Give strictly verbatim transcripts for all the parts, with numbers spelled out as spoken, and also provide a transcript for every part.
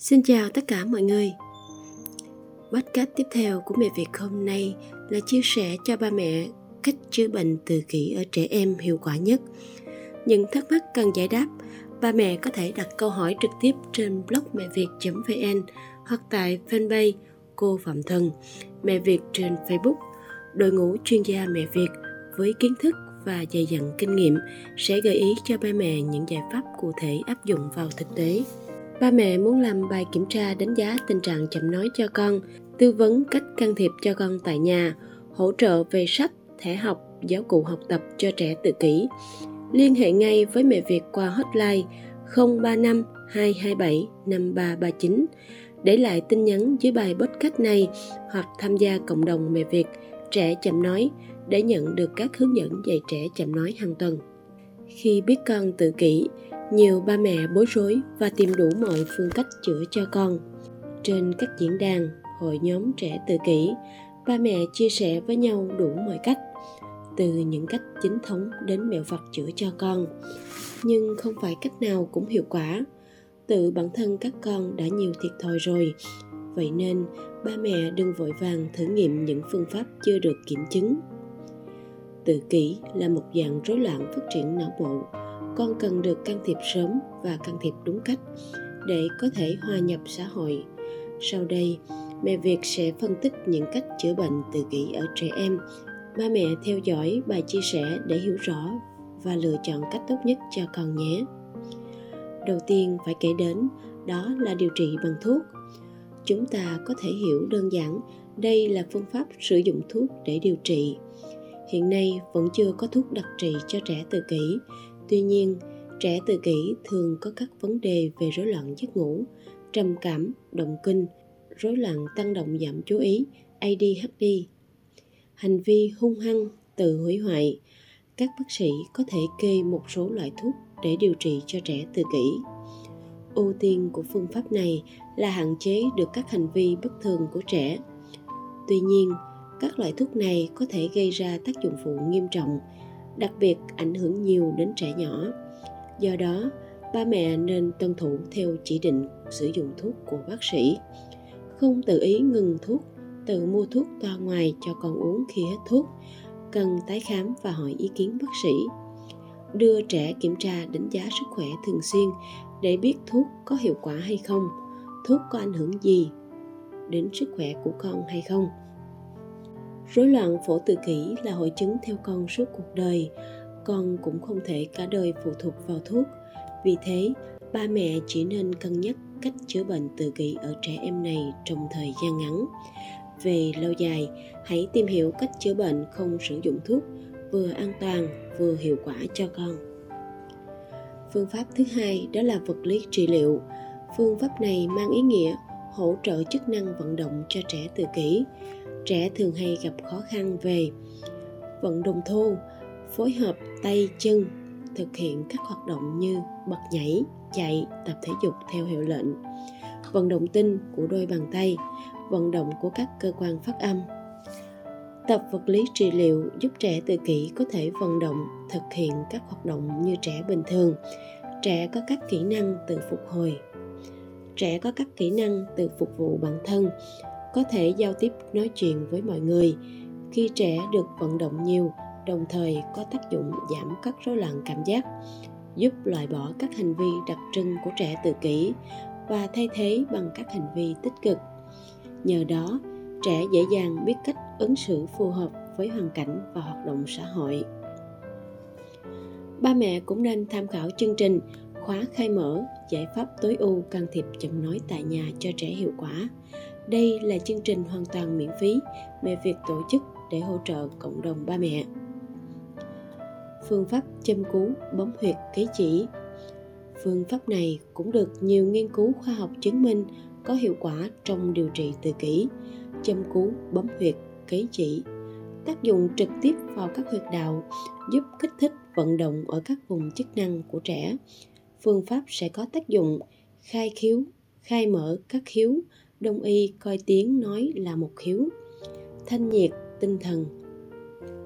Xin chào tất cả mọi người. Podcast tiếp theo của Mẹ Việt hôm nay là chia sẻ cho ba mẹ cách chữa bệnh tự kỷ ở trẻ em hiệu quả nhất. Những thắc mắc cần giải đáp, ba mẹ có thể đặt câu hỏi trực tiếp trên blog mẹ việt chấm vê en hoặc tại fanpage Cô Phạm Thần, Mẹ Việt trên Facebook. Đội ngũ chuyên gia Mẹ Việt với kiến thức và dày dặn kinh nghiệm sẽ gợi ý cho ba mẹ những giải pháp cụ thể áp dụng vào thực tế. Ba mẹ muốn làm bài kiểm tra đánh giá tình trạng chậm nói cho con, tư vấn cách can thiệp cho con tại nhà, hỗ trợ về sách, thẻ học, giáo cụ học tập cho trẻ tự kỷ. Liên hệ ngay với Mẹ Việt qua hotline không ba năm hai hai bảy năm ba ba chín, để lại tin nhắn dưới bài podcast này hoặc tham gia cộng đồng Mẹ Việt trẻ chậm nói để nhận được các hướng dẫn dạy trẻ chậm nói hàng tuần. Khi biết con tự kỷ, nhiều ba mẹ bối rối và tìm đủ mọi phương cách chữa cho con. Trên các diễn đàn, hội nhóm trẻ tự kỷ, ba mẹ chia sẻ với nhau đủ mọi cách, từ những cách chính thống đến mẹo vặt chữa cho con. Nhưng không phải cách nào cũng hiệu quả. Tự bản thân các con đã nhiều thiệt thòi rồi. Vậy nên, ba mẹ đừng vội vàng thử nghiệm những phương pháp chưa được kiểm chứng. Tự kỷ là một dạng rối loạn phát triển não bộ. Con cần được can thiệp sớm và can thiệp đúng cách để có thể hòa nhập xã hội. Sau đây, Mẹ Việt sẽ phân tích những cách chữa bệnh tự kỷ ở trẻ em. Ba mẹ theo dõi bài chia sẻ để hiểu rõ và lựa chọn cách tốt nhất cho con nhé. Đầu tiên phải kể đến, đó là điều trị bằng thuốc. Chúng ta có thể hiểu đơn giản, đây là phương pháp sử dụng thuốc để điều trị. Hiện nay vẫn chưa có thuốc đặc trị cho trẻ tự kỷ. Tuy nhiên, trẻ tự kỷ thường có các vấn đề về rối loạn giấc ngủ, trầm cảm, động kinh, rối loạn tăng động giảm chú ý, A D H D, hành vi hung hăng, tự hủy hoại. Các bác sĩ có thể kê một số loại thuốc để điều trị cho trẻ tự kỷ. Ưu tiên của phương pháp này là hạn chế được các hành vi bất thường của trẻ. Tuy nhiên, các loại thuốc này có thể gây ra tác dụng phụ nghiêm trọng, đặc biệt ảnh hưởng nhiều đến trẻ nhỏ. Do đó, ba mẹ nên tuân thủ theo chỉ định sử dụng thuốc của bác sĩ. Không tự ý ngừng thuốc, tự mua thuốc toa ngoài cho con uống khi hết thuốc, cần tái khám và hỏi ý kiến bác sĩ. Đưa trẻ kiểm tra đánh giá sức khỏe thường xuyên để biết thuốc có hiệu quả hay không, thuốc có ảnh hưởng gì đến sức khỏe của con hay không. Rối loạn phổ tự kỷ là hội chứng theo con suốt cuộc đời. Con cũng không thể cả đời phụ thuộc vào thuốc. Vì thế, ba mẹ chỉ nên cân nhắc cách chữa bệnh tự kỷ ở trẻ em này trong thời gian ngắn. Về lâu dài, hãy tìm hiểu cách chữa bệnh không sử dụng thuốc, vừa an toàn, vừa hiệu quả cho con. Phương pháp thứ hai đó là vật lý trị liệu. Phương pháp này mang ý nghĩa hỗ trợ chức năng vận động cho trẻ tự kỷ. Trẻ thường hay gặp khó khăn về vận động thô, phối hợp tay, chân, thực hiện các hoạt động như bật nhảy, chạy, tập thể dục theo hiệu lệnh, vận động tinh của đôi bàn tay, vận động của các cơ quan phát âm. Tập vật lý trị liệu giúp trẻ tự kỷ có thể vận động, thực hiện các hoạt động như trẻ bình thường. Trẻ có các kỹ năng tự phục hồi. Trẻ có các kỹ năng tự phục vụ bản thân, có thể giao tiếp nói chuyện với mọi người. Khi trẻ được vận động nhiều, đồng thời có tác dụng giảm các rối loạn cảm giác, giúp loại bỏ các hành vi đặc trưng của trẻ tự kỷ và thay thế bằng các hành vi tích cực. Nhờ đó, trẻ dễ dàng biết cách ứng xử phù hợp với hoàn cảnh và hoạt động xã hội. Ba mẹ cũng nên tham khảo chương trình khóa khai mở giải pháp tối ưu can thiệp chậm nói tại nhà cho trẻ hiệu quả. Đây là chương trình hoàn toàn miễn phí Mẹ Việt tổ chức để hỗ trợ cộng đồng ba mẹ. Phương pháp châm cứu bấm huyệt kế chỉ. Phương pháp này cũng được nhiều nghiên cứu khoa học chứng minh có hiệu quả trong điều trị tự kỷ. Châm cứu bấm huyệt kế chỉ tác dụng trực tiếp vào các huyệt đạo, giúp kích thích vận động ở các vùng chức năng của trẻ. Phương pháp sẽ có tác dụng khai khiếu, khai mở các khiếu. Đông y coi tiếng nói là một khiếu. Thanh nhiệt tinh thần.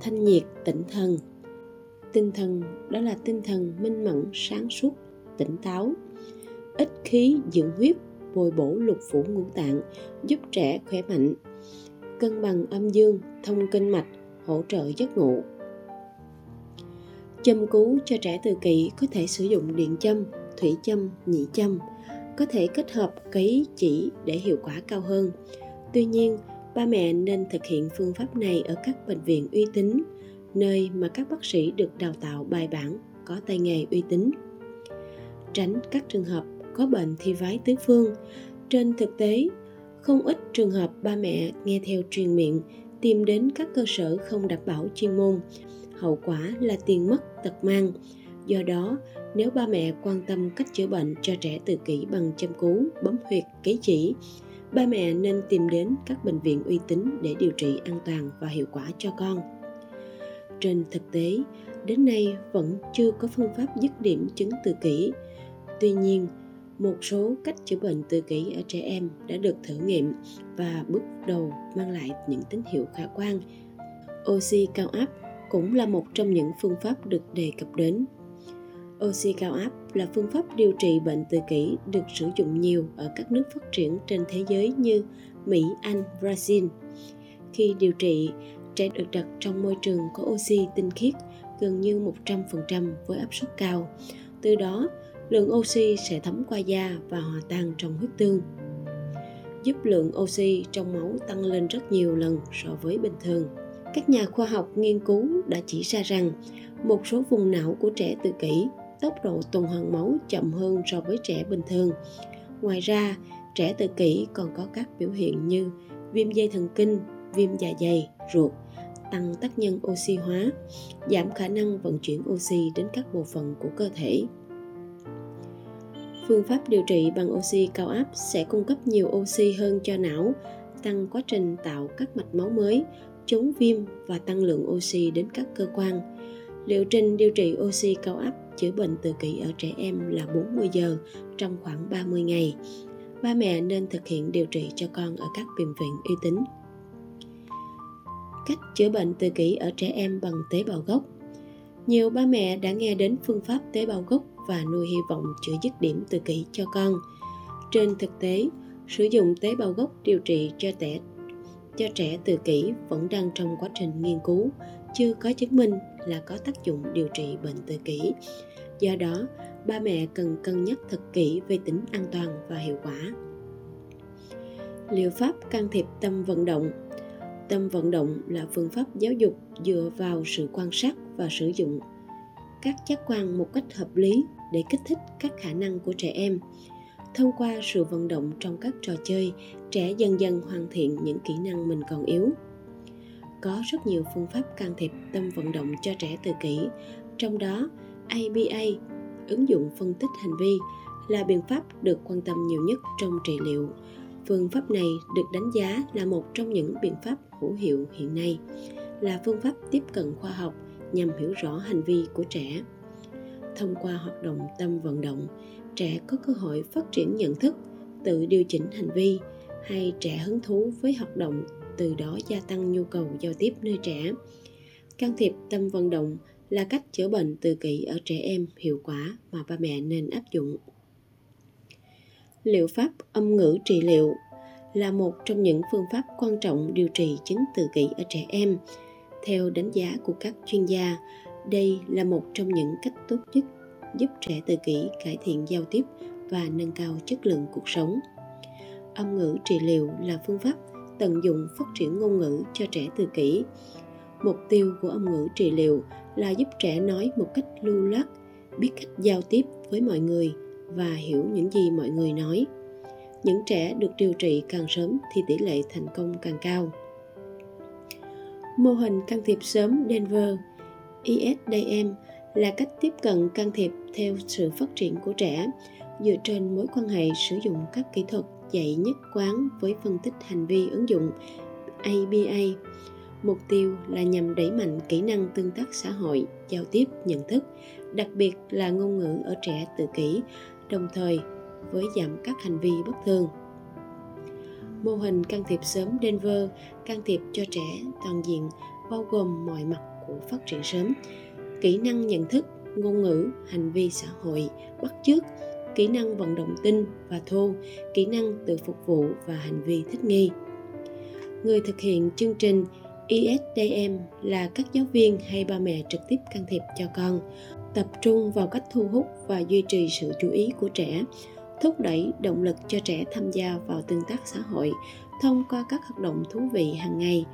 Thanh nhiệt tỉnh thần. Tinh thần đó là tinh thần minh mẫn, sáng suốt, tỉnh táo. Ích khí dưỡng huyết, bồi bổ lục phủ ngũ tạng, giúp trẻ khỏe mạnh, cân bằng âm dương, thông kinh mạch, hỗ trợ giấc ngủ. Châm cứu cho trẻ tự kỷ có thể sử dụng điện châm, thủy châm, nhị châm, có thể kết hợp cấy chỉ để hiệu quả cao hơn. Tuy nhiên, ba mẹ nên thực hiện phương pháp này ở các bệnh viện uy tín, nơi mà các bác sĩ được đào tạo bài bản, có tay nghề uy tín. Tránh các trường hợp có bệnh thi vái tứ phương. Trên thực tế, không ít trường hợp ba mẹ nghe theo truyền miệng tìm đến các cơ sở không đảm bảo chuyên môn. Hậu quả là tiền mất tật mang. Do đó, nếu ba mẹ quan tâm cách chữa bệnh cho trẻ tự kỷ bằng châm cứu, bấm huyệt, cấy chỉ, ba mẹ nên tìm đến các bệnh viện uy tín để điều trị an toàn và hiệu quả cho con. Trên thực tế, đến nay vẫn chưa có phương pháp dứt điểm chứng tự kỷ. Tuy nhiên, một số cách chữa bệnh tự kỷ ở trẻ em đã được thử nghiệm và bước đầu mang lại những tín hiệu khả quan. Oxy cao áp cũng là một trong những phương pháp được đề cập đến. Oxy cao áp là phương pháp điều trị bệnh tự kỷ được sử dụng nhiều ở các nước phát triển trên thế giới như Mỹ, Anh, Brazil. Khi điều trị, trẻ được đặt trong môi trường có oxy tinh khiết gần như một trăm phần trăm với áp suất cao. Từ đó, lượng oxy sẽ thấm qua da và hòa tan trong huyết tương, giúp lượng oxy trong máu tăng lên rất nhiều lần so với bình thường. Các nhà khoa học nghiên cứu đã chỉ ra rằng một số vùng não của trẻ tự kỷ, tốc độ tuần hoàn máu chậm hơn so với trẻ bình thường. Ngoài ra, trẻ tự kỷ còn có các biểu hiện như viêm dây thần kinh, viêm dạ dày, ruột, tăng tác nhân oxy hóa, giảm khả năng vận chuyển oxy đến các bộ phận của cơ thể. Phương pháp điều trị bằng oxy cao áp sẽ cung cấp nhiều oxy hơn cho não, tăng quá trình tạo các mạch máu mới, chống viêm và tăng lượng oxy đến các cơ quan. Liệu trình điều trị oxy cao áp chữa bệnh tự kỷ ở trẻ em là bốn mươi giờ trong khoảng ba mươi ngày. Ba mẹ nên thực hiện điều trị cho con ở các bệnh viện uy tín. Cách chữa bệnh tự kỷ ở trẻ em bằng tế bào gốc. Nhiều ba mẹ đã nghe đến phương pháp tế bào gốc và nuôi hy vọng chữa dứt điểm tự kỷ cho con. Trên thực tế, sử dụng tế bào gốc điều trị cho trẻ cho trẻ tự kỷ vẫn đang trong quá trình nghiên cứu, chưa có chứng minh là có tác dụng điều trị bệnh tự kỷ. Do đó, ba mẹ cần cân nhắc thật kỹ về tính an toàn và hiệu quả. Liệu pháp can thiệp tâm vận động. Tâm vận động là phương pháp giáo dục dựa vào sự quan sát và sử dụng các giác quan một cách hợp lý để kích thích các khả năng của trẻ em. Thông qua sự vận động trong các trò chơi, trẻ dần dần hoàn thiện những kỹ năng mình còn yếu. Có rất nhiều phương pháp can thiệp tâm vận động cho trẻ tự kỷ, trong đó A B A, ứng dụng phân tích hành vi, là biện pháp được quan tâm nhiều nhất trong trị liệu. Phương pháp này được đánh giá là một trong những biện pháp hữu hiệu hiện nay, là phương pháp tiếp cận khoa học nhằm hiểu rõ hành vi của trẻ. Thông qua hoạt động tâm vận động, trẻ có cơ hội phát triển nhận thức, tự điều chỉnh hành vi, hay trẻ hứng thú với hoạt động, từ đó gia tăng nhu cầu giao tiếp nơi trẻ. Can thiệp tâm vận động là cách chữa bệnh tự kỷ ở trẻ em hiệu quả mà ba mẹ nên áp dụng. Liệu pháp âm ngữ trị liệu là một trong những phương pháp quan trọng điều trị chứng tự kỷ ở trẻ em. Theo đánh giá của các chuyên gia, đây là một trong những cách tốt nhất giúp trẻ tự kỷ cải thiện giao tiếp và nâng cao chất lượng cuộc sống. Âm ngữ trị liệu là phương pháp tận dụng phát triển ngôn ngữ cho trẻ tự kỷ. Mục tiêu của âm ngữ trị liệu là giúp trẻ nói một cách lưu loát, biết cách giao tiếp với mọi người và hiểu những gì mọi người nói. Những trẻ được điều trị càng sớm thì tỷ lệ thành công càng cao. Mô hình can thiệp sớm Denver E S D M là cách tiếp cận can thiệp theo sự phát triển của trẻ, dựa trên mối quan hệ sử dụng các kỹ thuật dạy nhất quán với phân tích hành vi ứng dụng A B A. Mục tiêu là nhằm đẩy mạnh kỹ năng tương tác xã hội, giao tiếp, nhận thức, đặc biệt là ngôn ngữ ở trẻ tự kỷ, đồng thời với giảm các hành vi bất thường. Mô hình can thiệp sớm Denver can thiệp cho trẻ toàn diện, bao gồm mọi mặt của phát triển sớm, kỹ năng nhận thức, ngôn ngữ, hành vi xã hội, bắt chước, kỹ năng vận động tinh và thô, kỹ năng tự phục vụ và hành vi thích nghi. Người thực hiện chương trình E S D M là các giáo viên hay ba mẹ trực tiếp can thiệp cho con, tập trung vào cách thu hút và duy trì sự chú ý của trẻ, thúc đẩy động lực cho trẻ tham gia vào tương tác xã hội thông qua các hoạt động thú vị hàng ngày,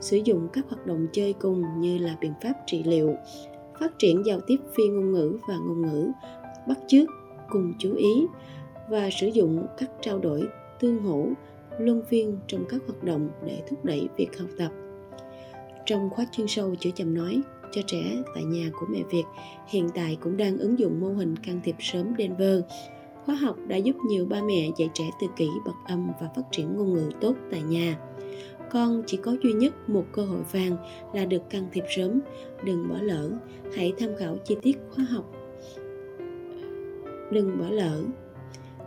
sử dụng các hoạt động chơi cùng như là biện pháp trị liệu, phát triển giao tiếp phi ngôn ngữ và ngôn ngữ, bắt chước, cùng chú ý và sử dụng các trao đổi tương hỗ, luân phiên trong các hoạt động để thúc đẩy việc học tập. Trong khóa chuyên sâu chữa chậm nói cho trẻ tại nhà của Mẹ Việt, hiện tại cũng đang ứng dụng mô hình can thiệp sớm Denver. Khóa học đã giúp nhiều ba mẹ dạy trẻ tự kỷ bật âm và phát triển ngôn ngữ tốt tại nhà. Con chỉ có duy nhất một cơ hội vàng là được can thiệp sớm, đừng bỏ lỡ, hãy tham khảo chi tiết khóa học. Đừng bỏ lỡ.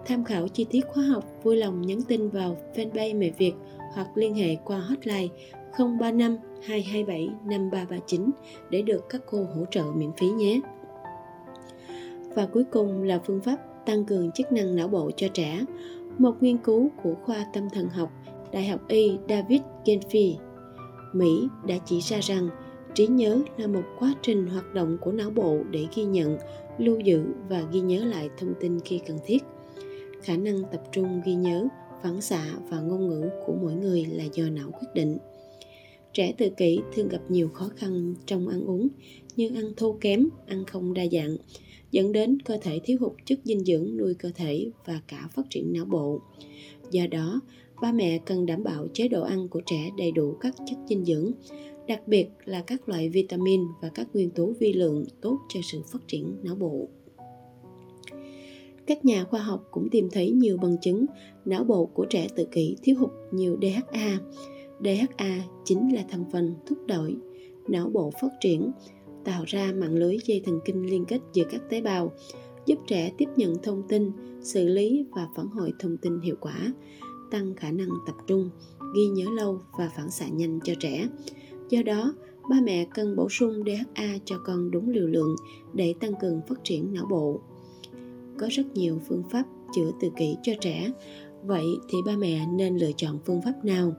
Tham khảo chi tiết khóa học, vui lòng nhắn tin vào fanpage Mẹ Việt hoặc liên hệ qua hotline không ba năm hai hai bảy năm ba ba chín để được các cô hỗ trợ miễn phí nhé. Và cuối cùng là phương pháp tăng cường chức năng não bộ cho trẻ, một nghiên cứu của khoa tâm thần học Đại học Y David Genfie, Mỹ đã chỉ ra rằng trí nhớ là một quá trình hoạt động của não bộ để ghi nhận, lưu giữ và ghi nhớ lại thông tin khi cần thiết. Khả năng tập trung ghi nhớ, phản xạ và ngôn ngữ của mỗi người là do não quyết định. Trẻ tự kỷ thường gặp nhiều khó khăn trong ăn uống như ăn thô kém, ăn không đa dạng, dẫn đến cơ thể thiếu hụt chất dinh dưỡng nuôi cơ thể và cả phát triển não bộ. Do đó, ba mẹ cần đảm bảo chế độ ăn của trẻ đầy đủ các chất dinh dưỡng, đặc biệt là các loại vitamin và các nguyên tố vi lượng tốt cho sự phát triển não bộ. Các nhà khoa học cũng tìm thấy nhiều bằng chứng não bộ của trẻ tự kỷ thiếu hụt nhiều D H A. D H A chính là thành phần thúc đẩy não bộ phát triển, tạo ra mạng lưới dây thần kinh liên kết giữa các tế bào, giúp trẻ tiếp nhận thông tin, xử lý và phản hồi thông tin hiệu quả, tăng khả năng tập trung, ghi nhớ lâu và phản xạ nhanh cho trẻ. Do đó, ba mẹ cần bổ sung D H A cho con đúng liều lượng để tăng cường phát triển não bộ. Có rất nhiều phương pháp chữa tự kỷ cho trẻ, vậy thì ba mẹ nên lựa chọn phương pháp nào?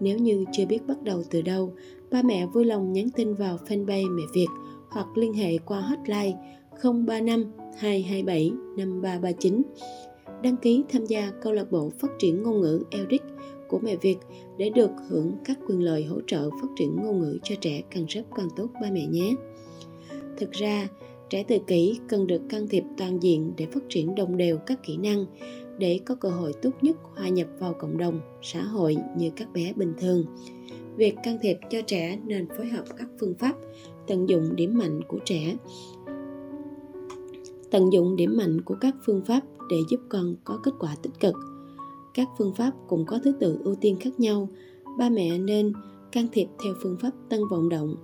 Nếu như chưa biết bắt đầu từ đâu, ba mẹ vui lòng nhắn tin vào fanpage Mẹ Việt hoặc liên hệ qua hotline không ba năm hai hai bảy năm ba ba chín. Đăng ký tham gia câu lạc bộ phát triển ngôn ngữ E L D I C của Mẹ Việt để được hưởng các quyền lợi hỗ trợ phát triển ngôn ngữ cho trẻ càng sớm càng tốt ba mẹ nhé. Thực ra, trẻ tự kỷ cần được can thiệp toàn diện để phát triển đồng đều các kỹ năng, để có cơ hội tốt nhất hòa nhập vào cộng đồng, xã hội như các bé bình thường. Việc can thiệp cho trẻ nên phối hợp các phương pháp, tận dụng điểm mạnh của trẻ. Tận dụng điểm mạnh của các phương pháp để giúp con có kết quả tích cực. Các phương pháp cũng có thứ tự ưu tiên khác nhau. Ba mẹ nên can thiệp theo phương pháp tăng vận động.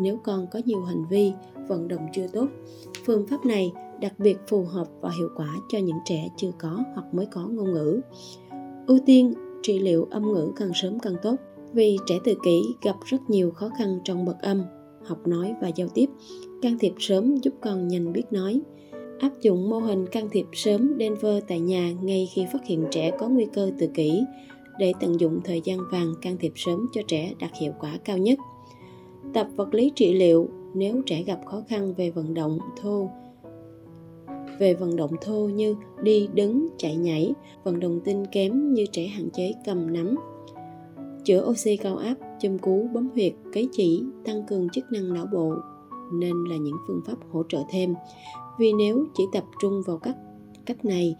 Nếu con có nhiều hành vi, vận động chưa tốt, phương pháp này đặc biệt phù hợp và hiệu quả cho những trẻ chưa có hoặc mới có ngôn ngữ. Ưu tiên trị liệu âm ngữ càng sớm càng tốt, vì trẻ tự kỷ gặp rất nhiều khó khăn trong bật âm, học nói và giao tiếp. Can thiệp sớm giúp con nhanh biết nói. Áp dụng mô hình can thiệp sớm Denver tại nhà ngay khi phát hiện trẻ có nguy cơ tự kỷ để tận dụng thời gian vàng can thiệp sớm cho trẻ đạt hiệu quả cao nhất. Tập vật lý trị liệu nếu trẻ gặp khó khăn về vận động thô. Về vận động thô như đi, đứng, chạy, nhảy, vận động tinh kém như trẻ hạn chế cầm nắm. Chữa oxy cao áp, châm cứu, bấm huyệt, cấy chỉ, tăng cường chức năng não bộ nên là những phương pháp hỗ trợ thêm. Vì nếu chỉ tập trung vào các cách này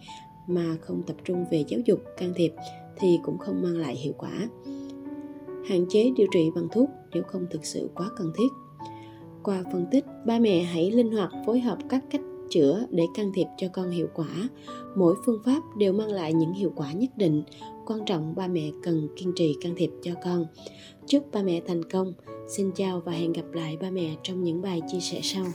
mà không tập trung về giáo dục, can thiệp thì cũng không mang lại hiệu quả. Hạn chế điều trị bằng thuốc nếu không thực sự quá cần thiết. Qua phân tích, ba mẹ hãy linh hoạt phối hợp các cách chữa để can thiệp cho con hiệu quả. Mỗi phương pháp đều mang lại những hiệu quả nhất định. Quan trọng ba mẹ cần kiên trì can thiệp cho con. Chúc ba mẹ thành công. Xin chào và hẹn gặp lại ba mẹ trong những bài chia sẻ sau.